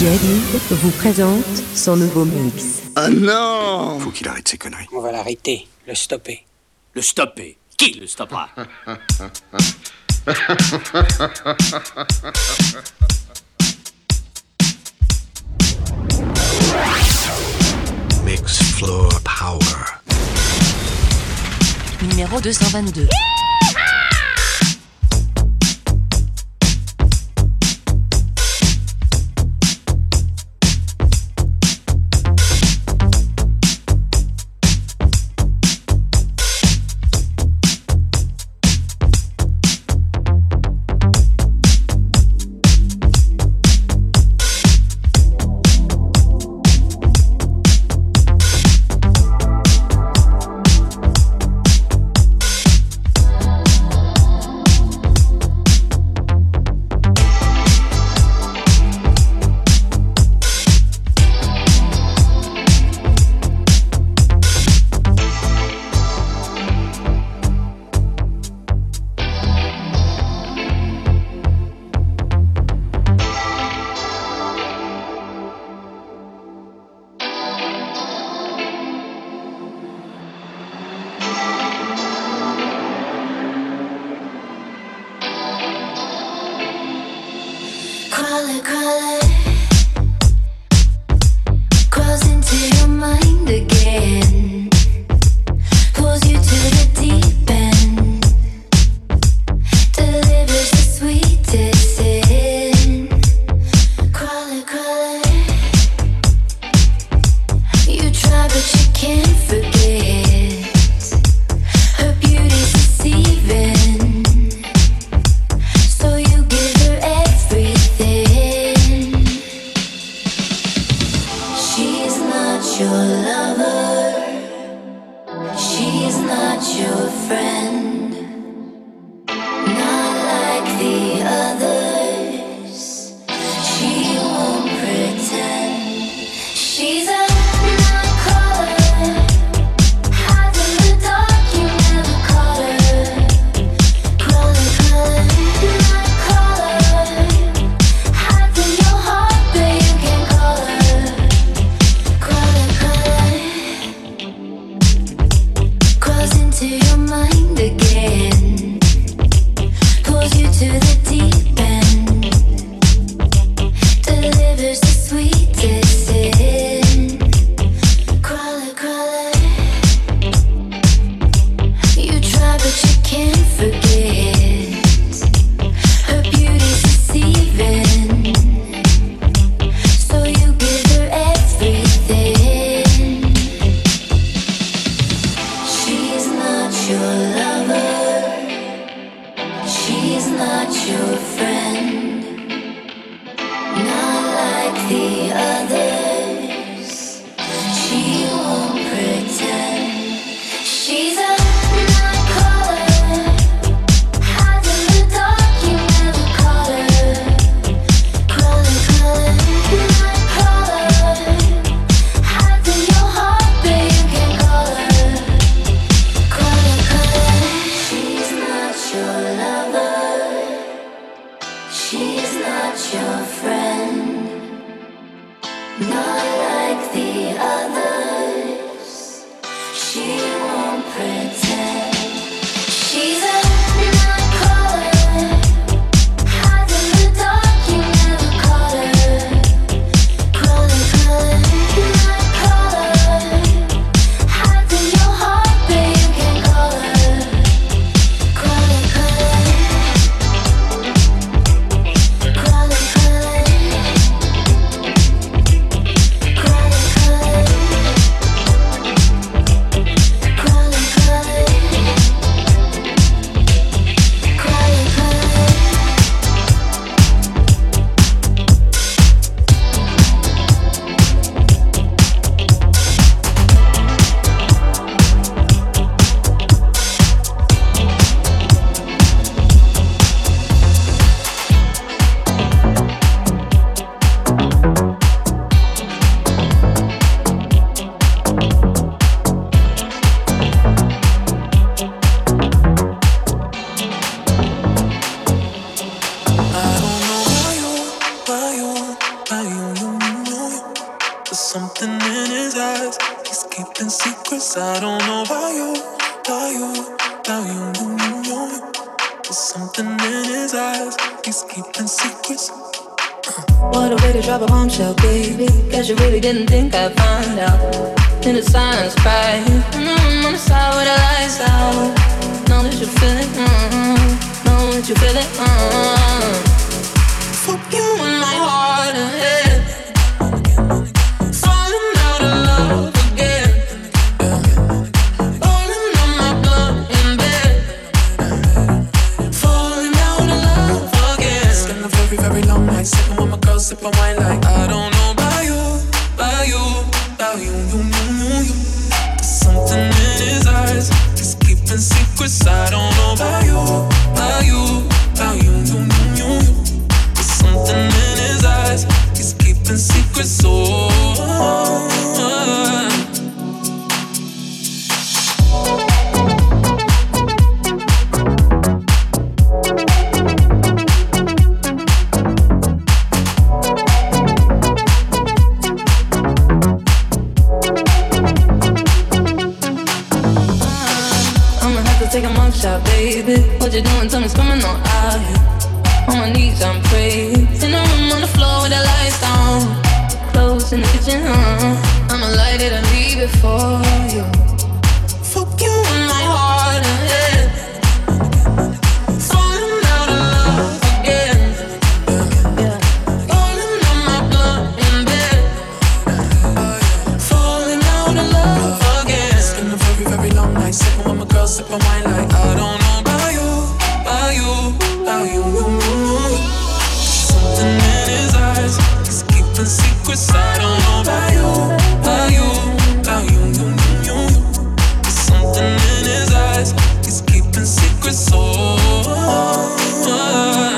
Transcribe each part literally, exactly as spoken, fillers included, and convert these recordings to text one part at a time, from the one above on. Jadid vous présente son nouveau mix. Ah oh non! Faut qu'il arrête ses conneries. On va l'arrêter, le stopper. Le stopper? Qui le stoppera? Mix Floor Power. Numéro deux cent vingt-deux. in secrets. I don't know about you, about you, about you, you, you, you. There's something in his eyes, he's keeping secrets. What a way to drop a bombshell, baby. Guess you really didn't think I'd find out. In the silence, cry. Mm-hmm, on the side where the lights out. Know that you feel it, mm-hmm. Know that you feel it, mm-hmm. Fuck you in my heart and head. Sip on wine like I don't know about you, about you, about you, you, you, you. There's something in his eyes, he's keeping secrets. I don't know about you, about you, about you, you, you, you. There's something in his eyes, he's keeping secrets. So oh, oh, oh. Baby, what you doing? Tell me, coming on out here. On my knees, I'm praying. In the room on the floor with the lights down. Clothes in the kitchen, huh? I'ma light it and leave it for you. Fuck you in my heart and head. Falling out of love again. Yeah. Falling on my blood in bed. Falling out of love again. It's been a very, very long night. Sitting with my girl, sipping wine like I don't. Secrets I don't know about you, about you, about you, you, you, you. There's something in his eyes, he's keeping secrets. So oh, oh, oh.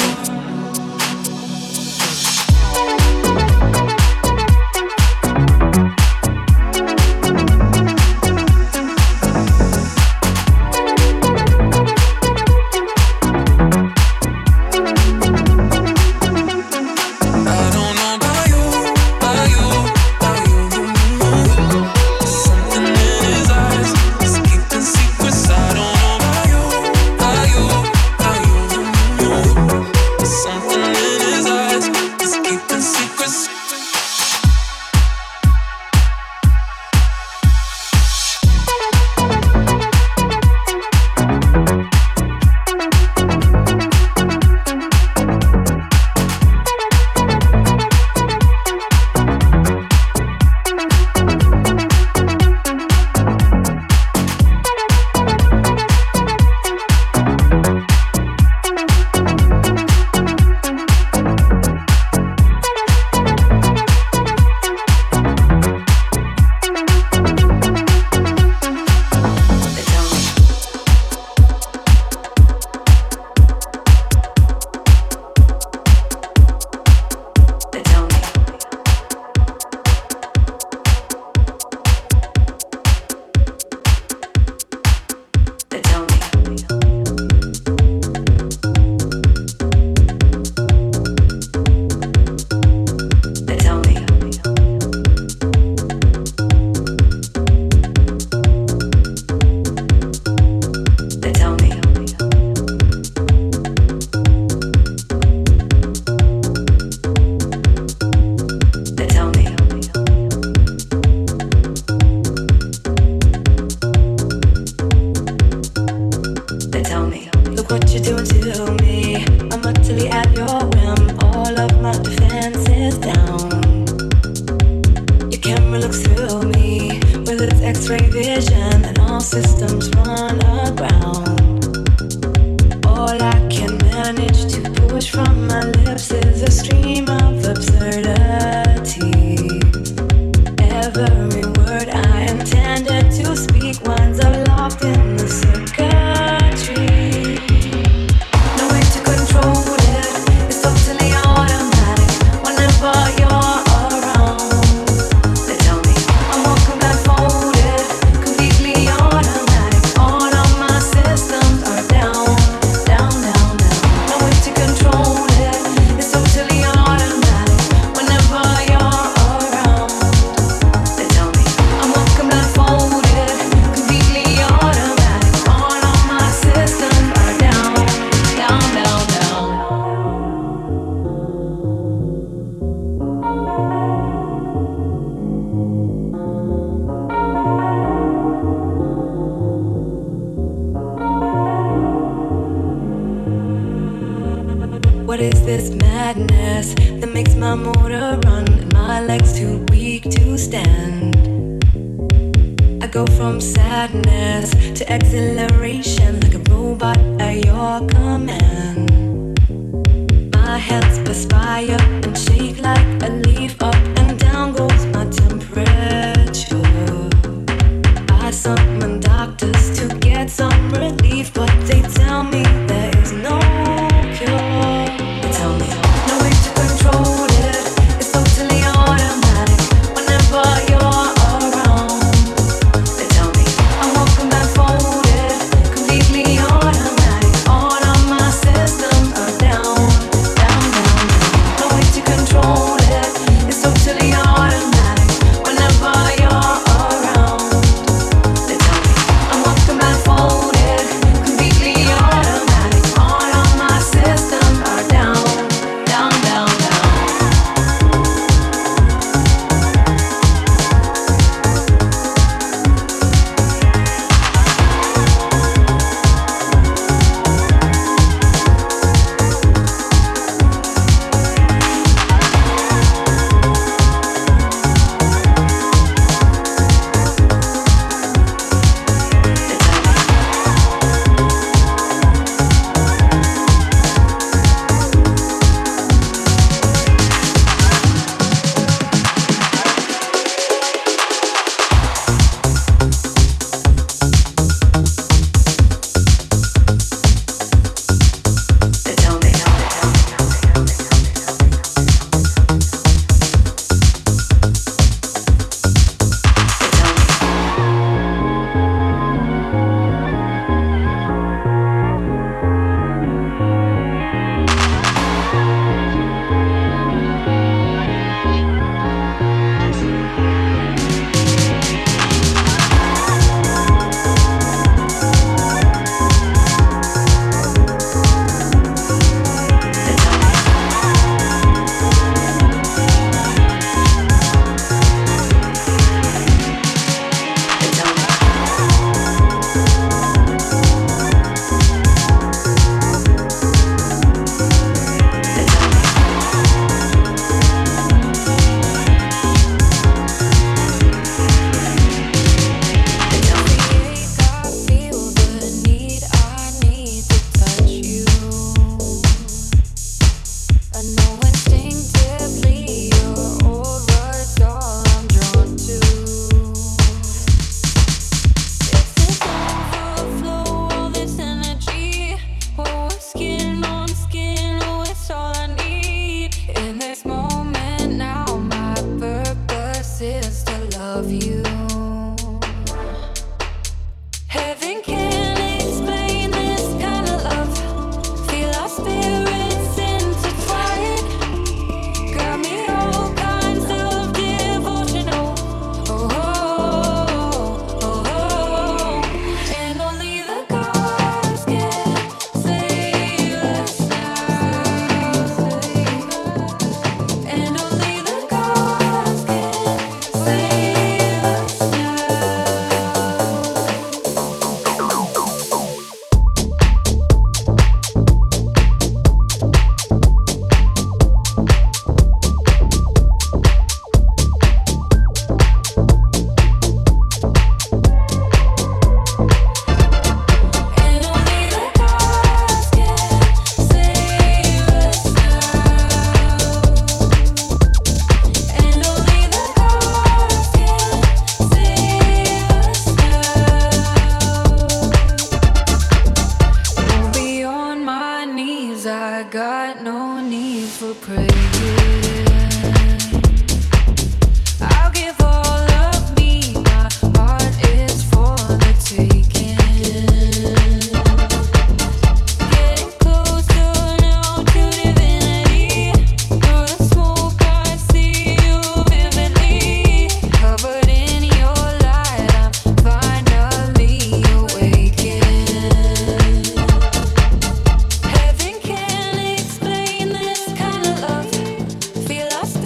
Control it, it's totally on. this madness that makes my motor run and my legs too weak to stand. I go from sadness to exhilaration like a robot at your command. My hands perspire and shake like a leaf. Up and down goes my temperature. I summon doctors to get some relief, but they tell me there is no cure. Feel lost.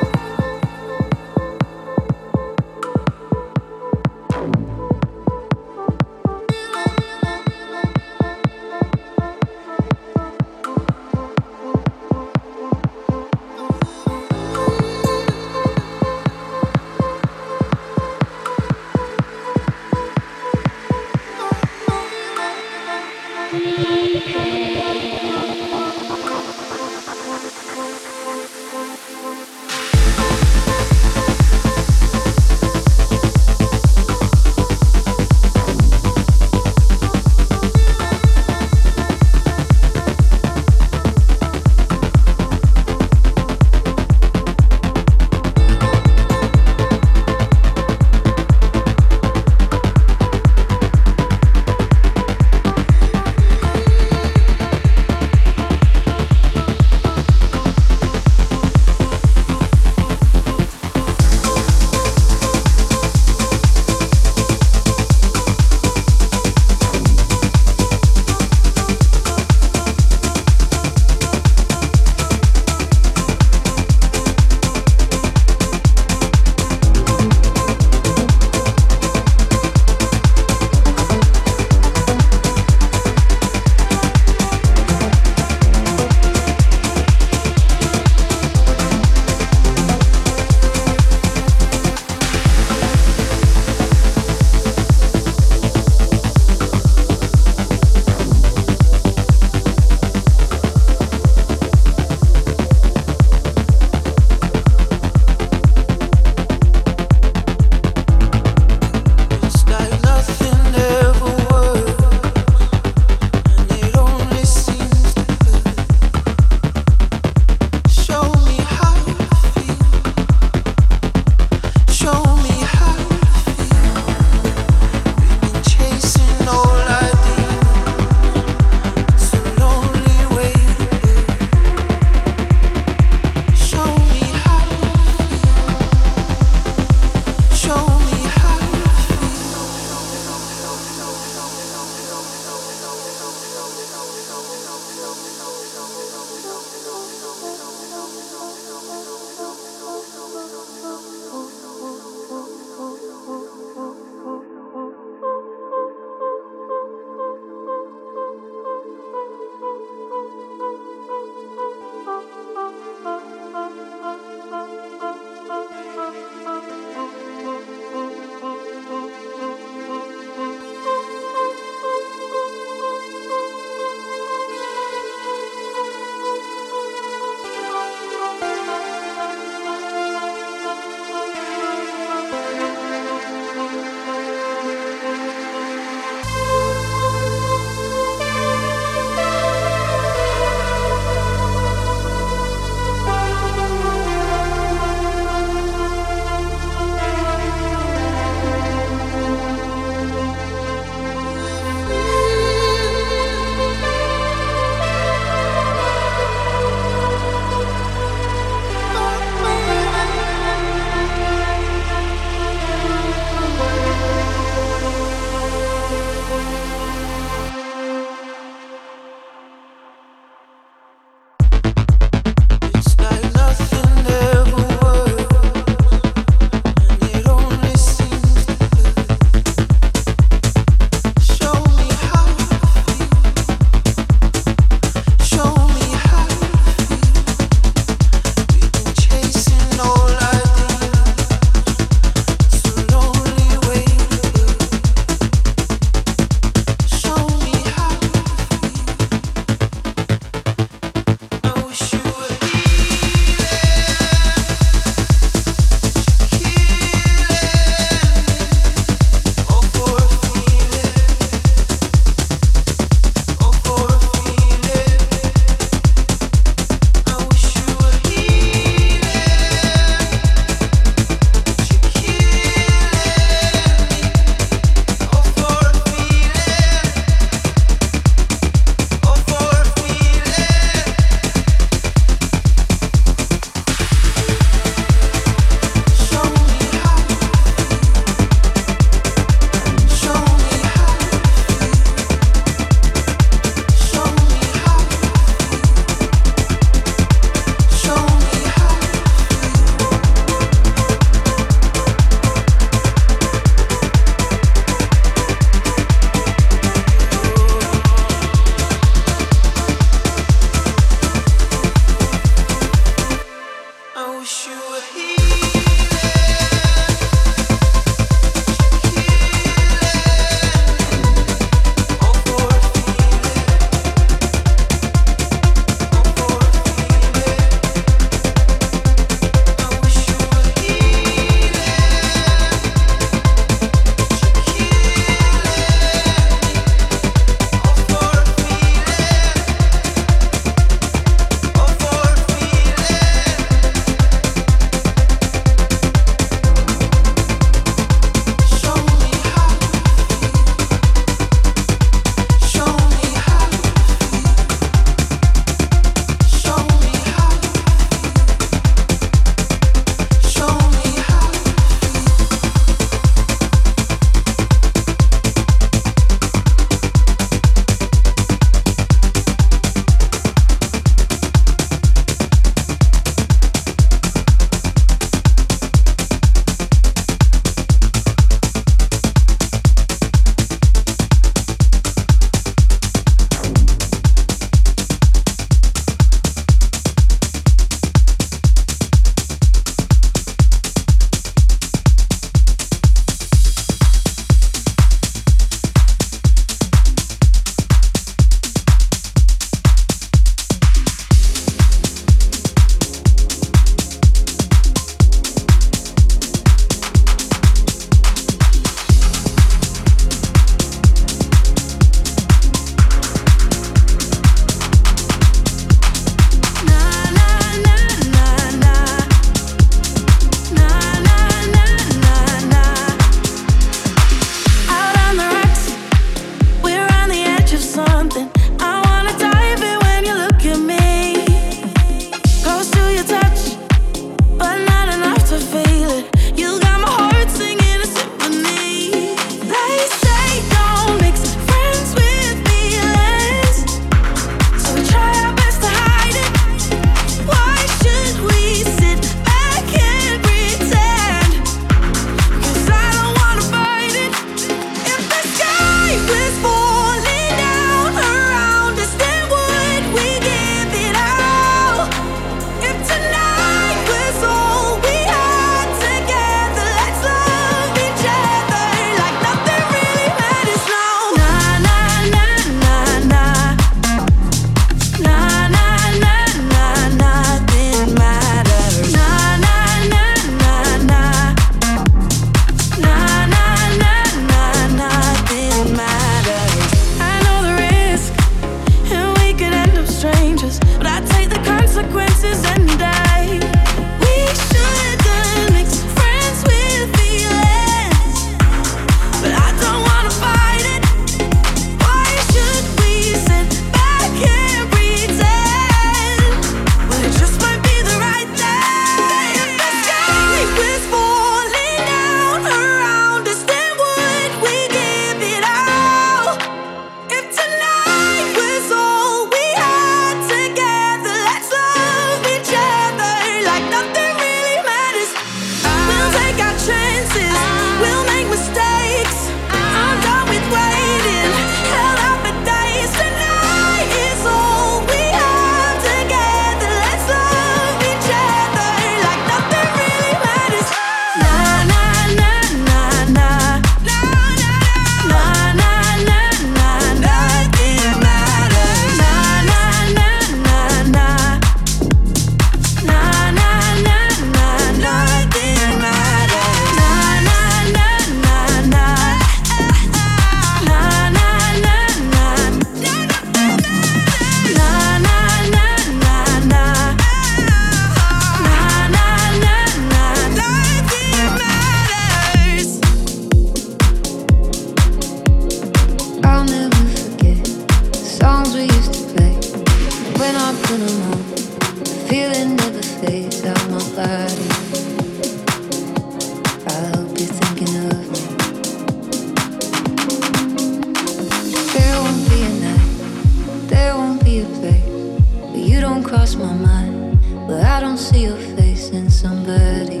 cross my mind, but I don't see your face in somebody.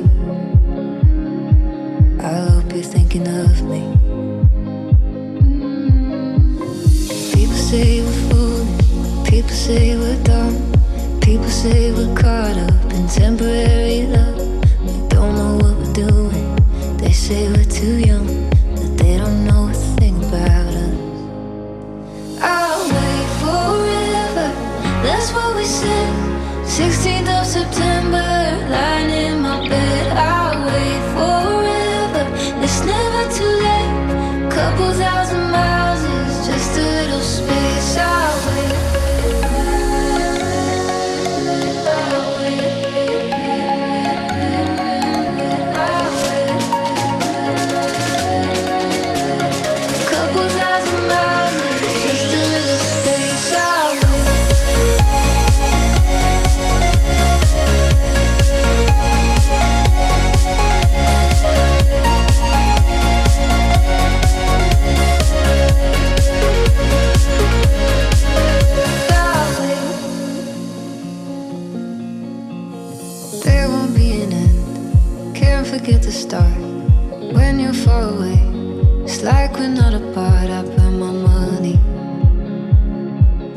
I hope you're thinking of me. People say we're foolish, people say we're dumb, people say we're caught up in temporary love. We don't know what we're doing, they say we're too young, but they don't know a thing about us. I'll wait forever, that's what we said. Sixteenth of September, lying in my bed. I'll wait forever, it's never too late. Couple thousand miles is just a little space. I'll wait. Forget the start when you're far away. It's like we're not apart. I burn my money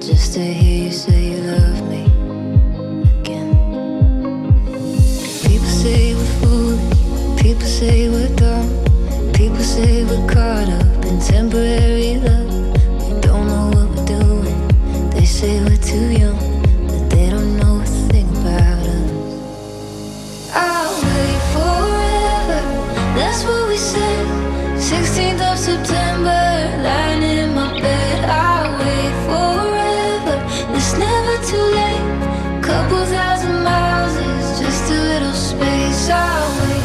just to hear you say you love me again. People say we're foolish, people say we're dumb, people say we're caught up in temporary love. We don't know what we're doing, they say we're too young, but they don't know a thing about us. I'll wait for. That's what we said. Sixteenth of September, lying in my bed. I'll wait forever, it's never too late. Couple thousand miles is just a little space. I'll wait.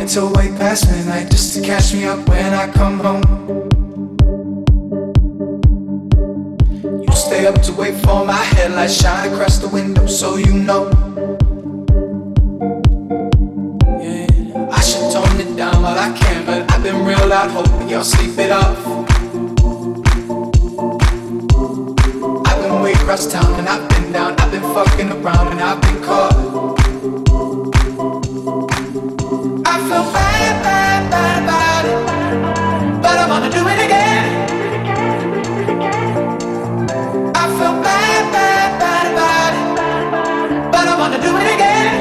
Until way past midnight just to catch me up when I come home. You stay up to wait for my headlights shine across the window, so you know. Yeah, I should tone it down while I can, but I've been real loud, hoping y'all sleep it off. I've been way across town and I've been down, I've been fucking around and I've been caught. I feel bad, bad, bad about it, but I wanna do it again. I feel bad, bad, bad about it, but I wanna do it again.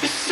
Peace.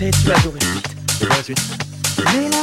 sais, tu adores une suite. C'est quoi la suite? Mais là.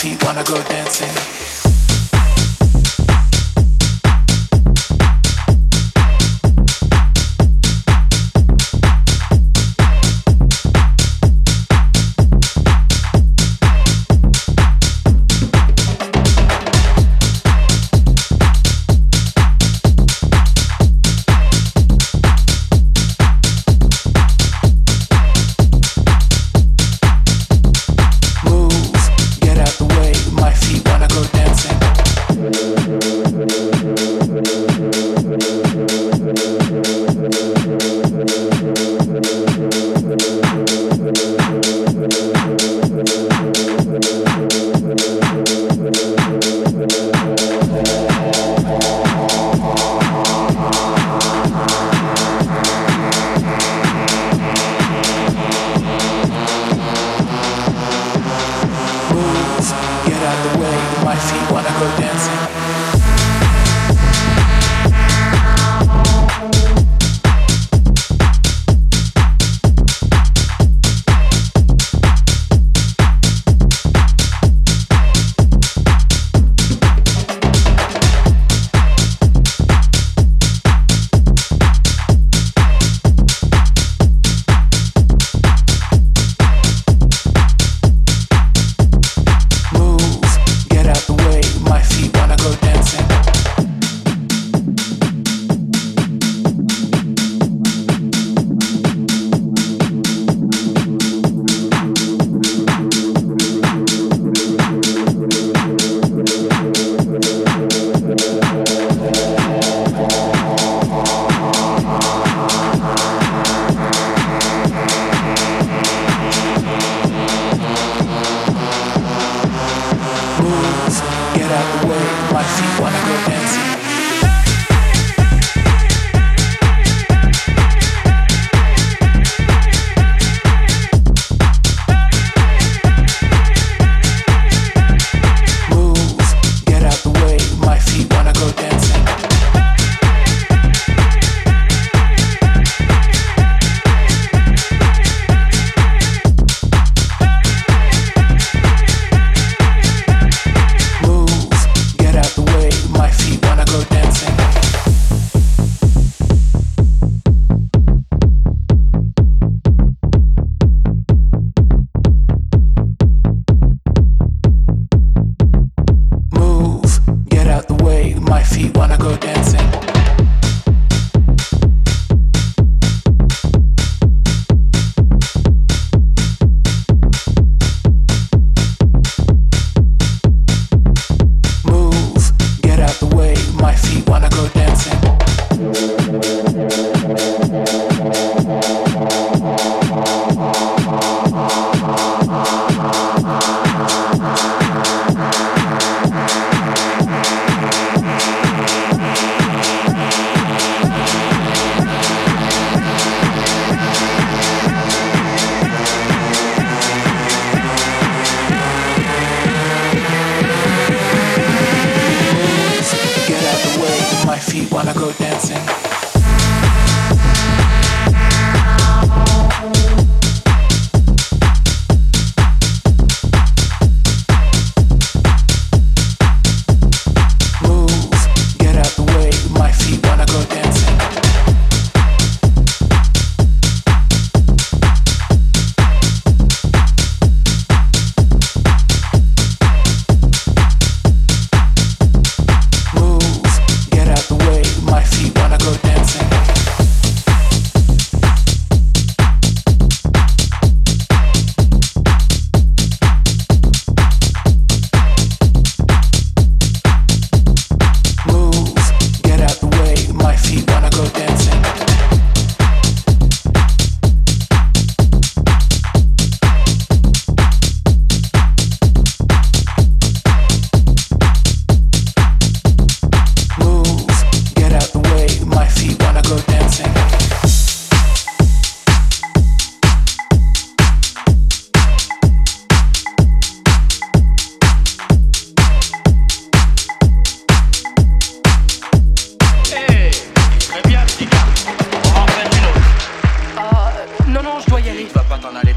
feet wanna go dancing.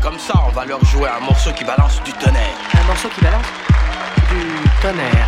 Comme ça, on va leur jouer un morceau qui balance du tonnerre. Un morceau qui balance ? du tonnerre.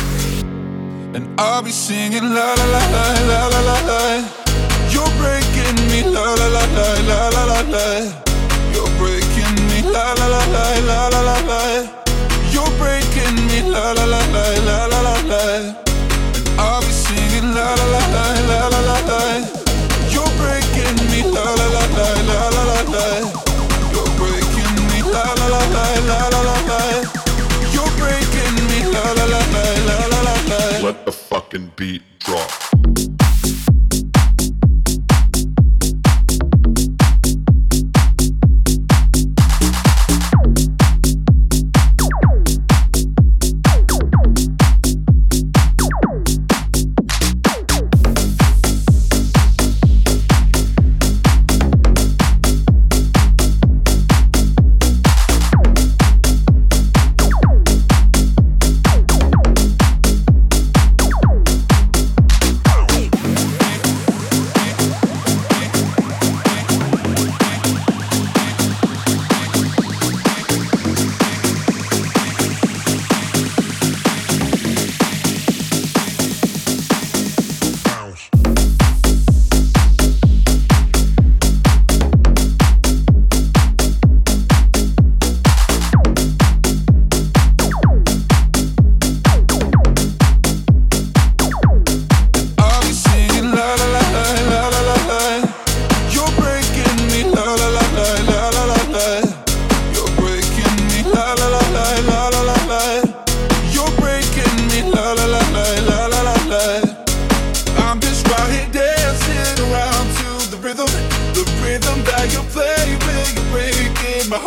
And I'll be singing la la la la la la la la. You're breaking me la la la la la la la la. You're breaking me la la la la la la la la. You're breaking me, la la la la la la la la. And I'll be singing la la la la la la la la. You're breaking me, la la la la la la la la. You're breaking me, la la la la la la la la. You're breaking me, la la la la la la la la. Let the fucking beat drop. You're bringing on my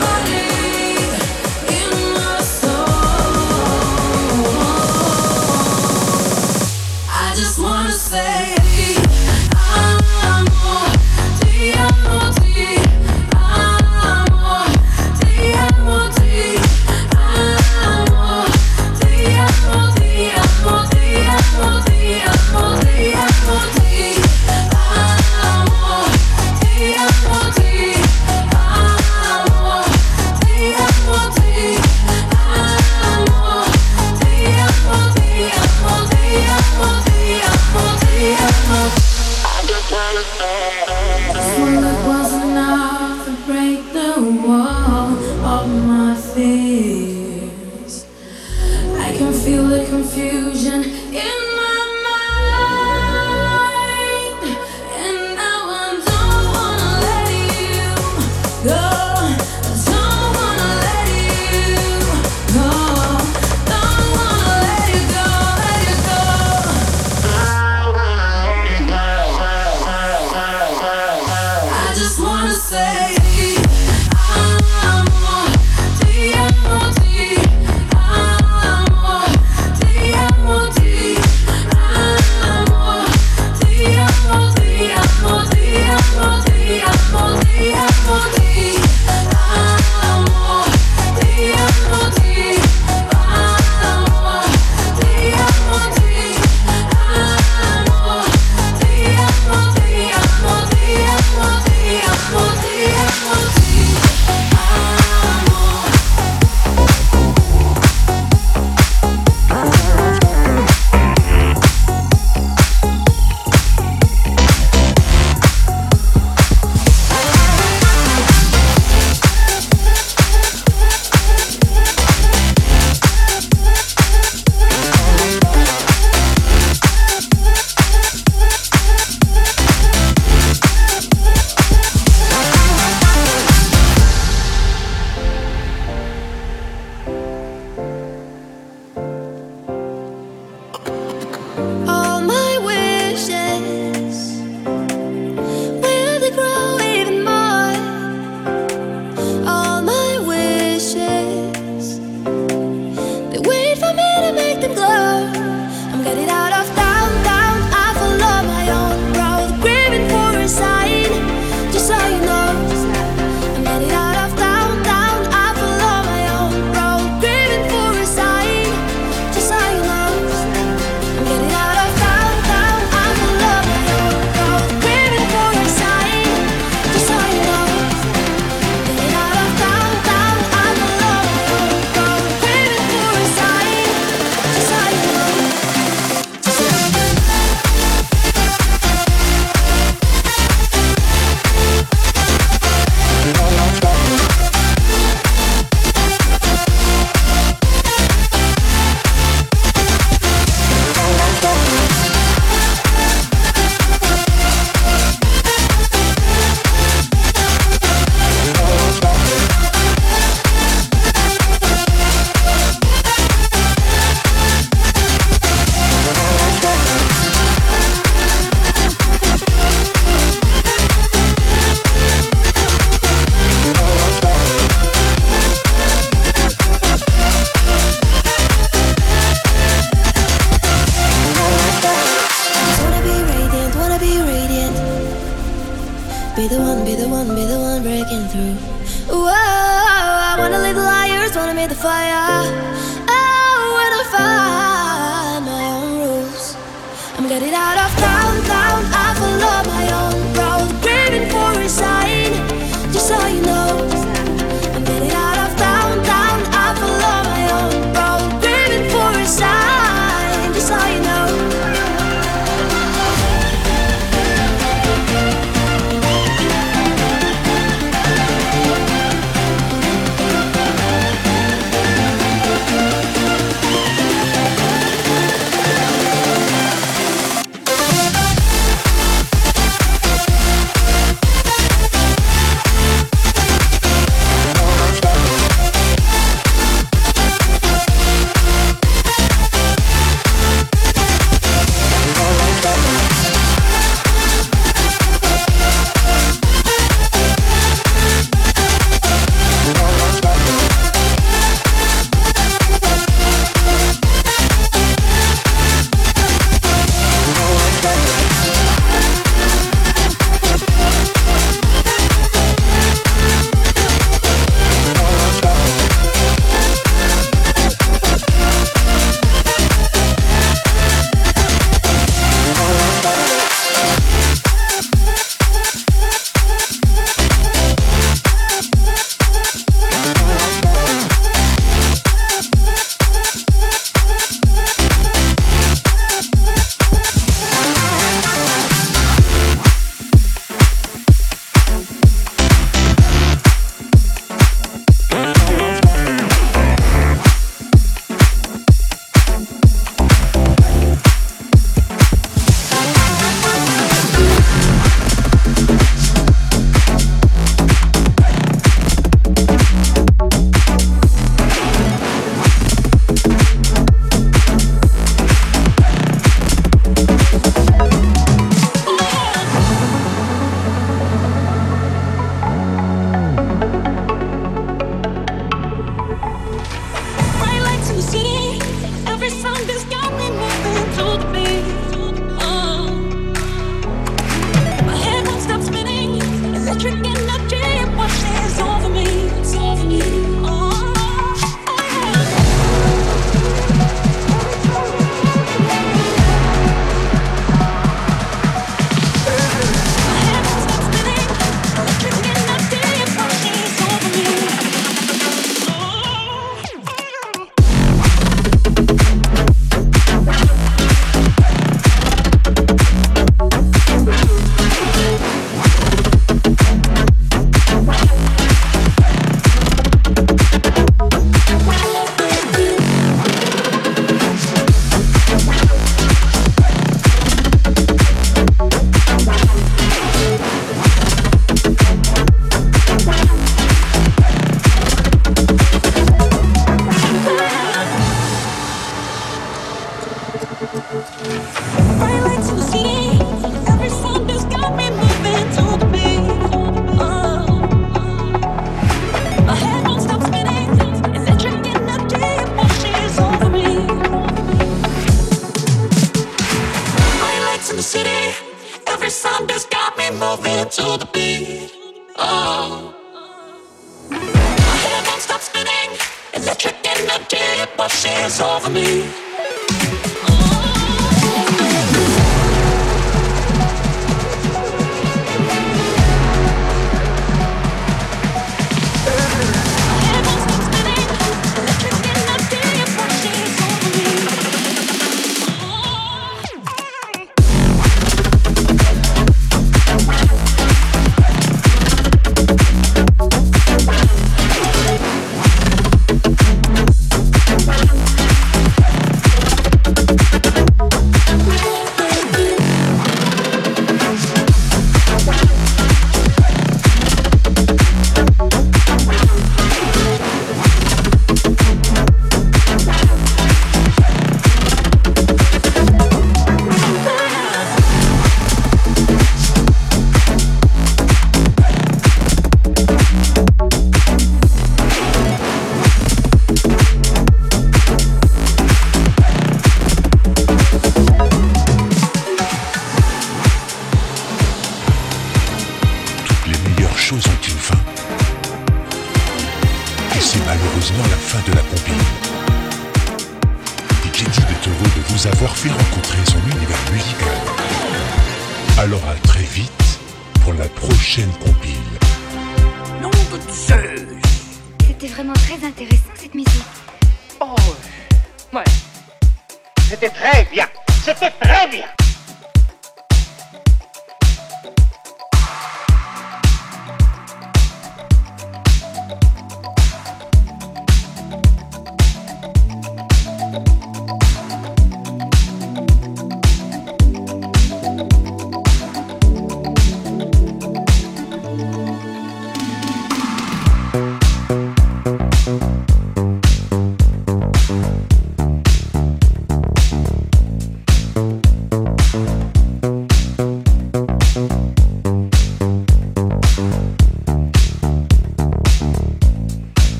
body.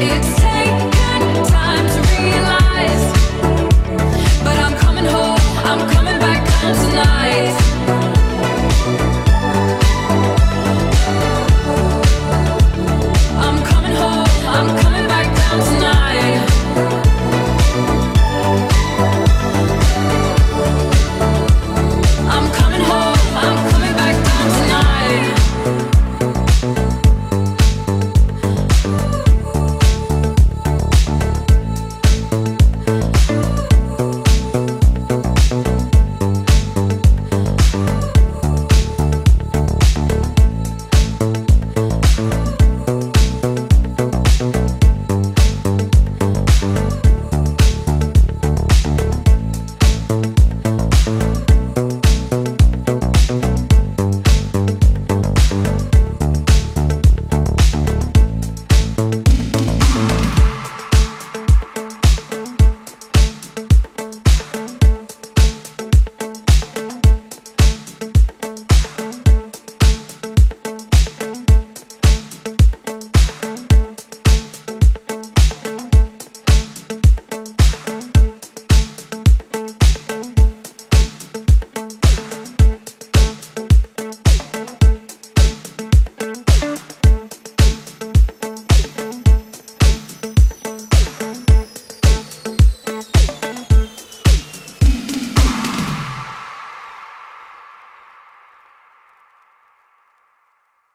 It's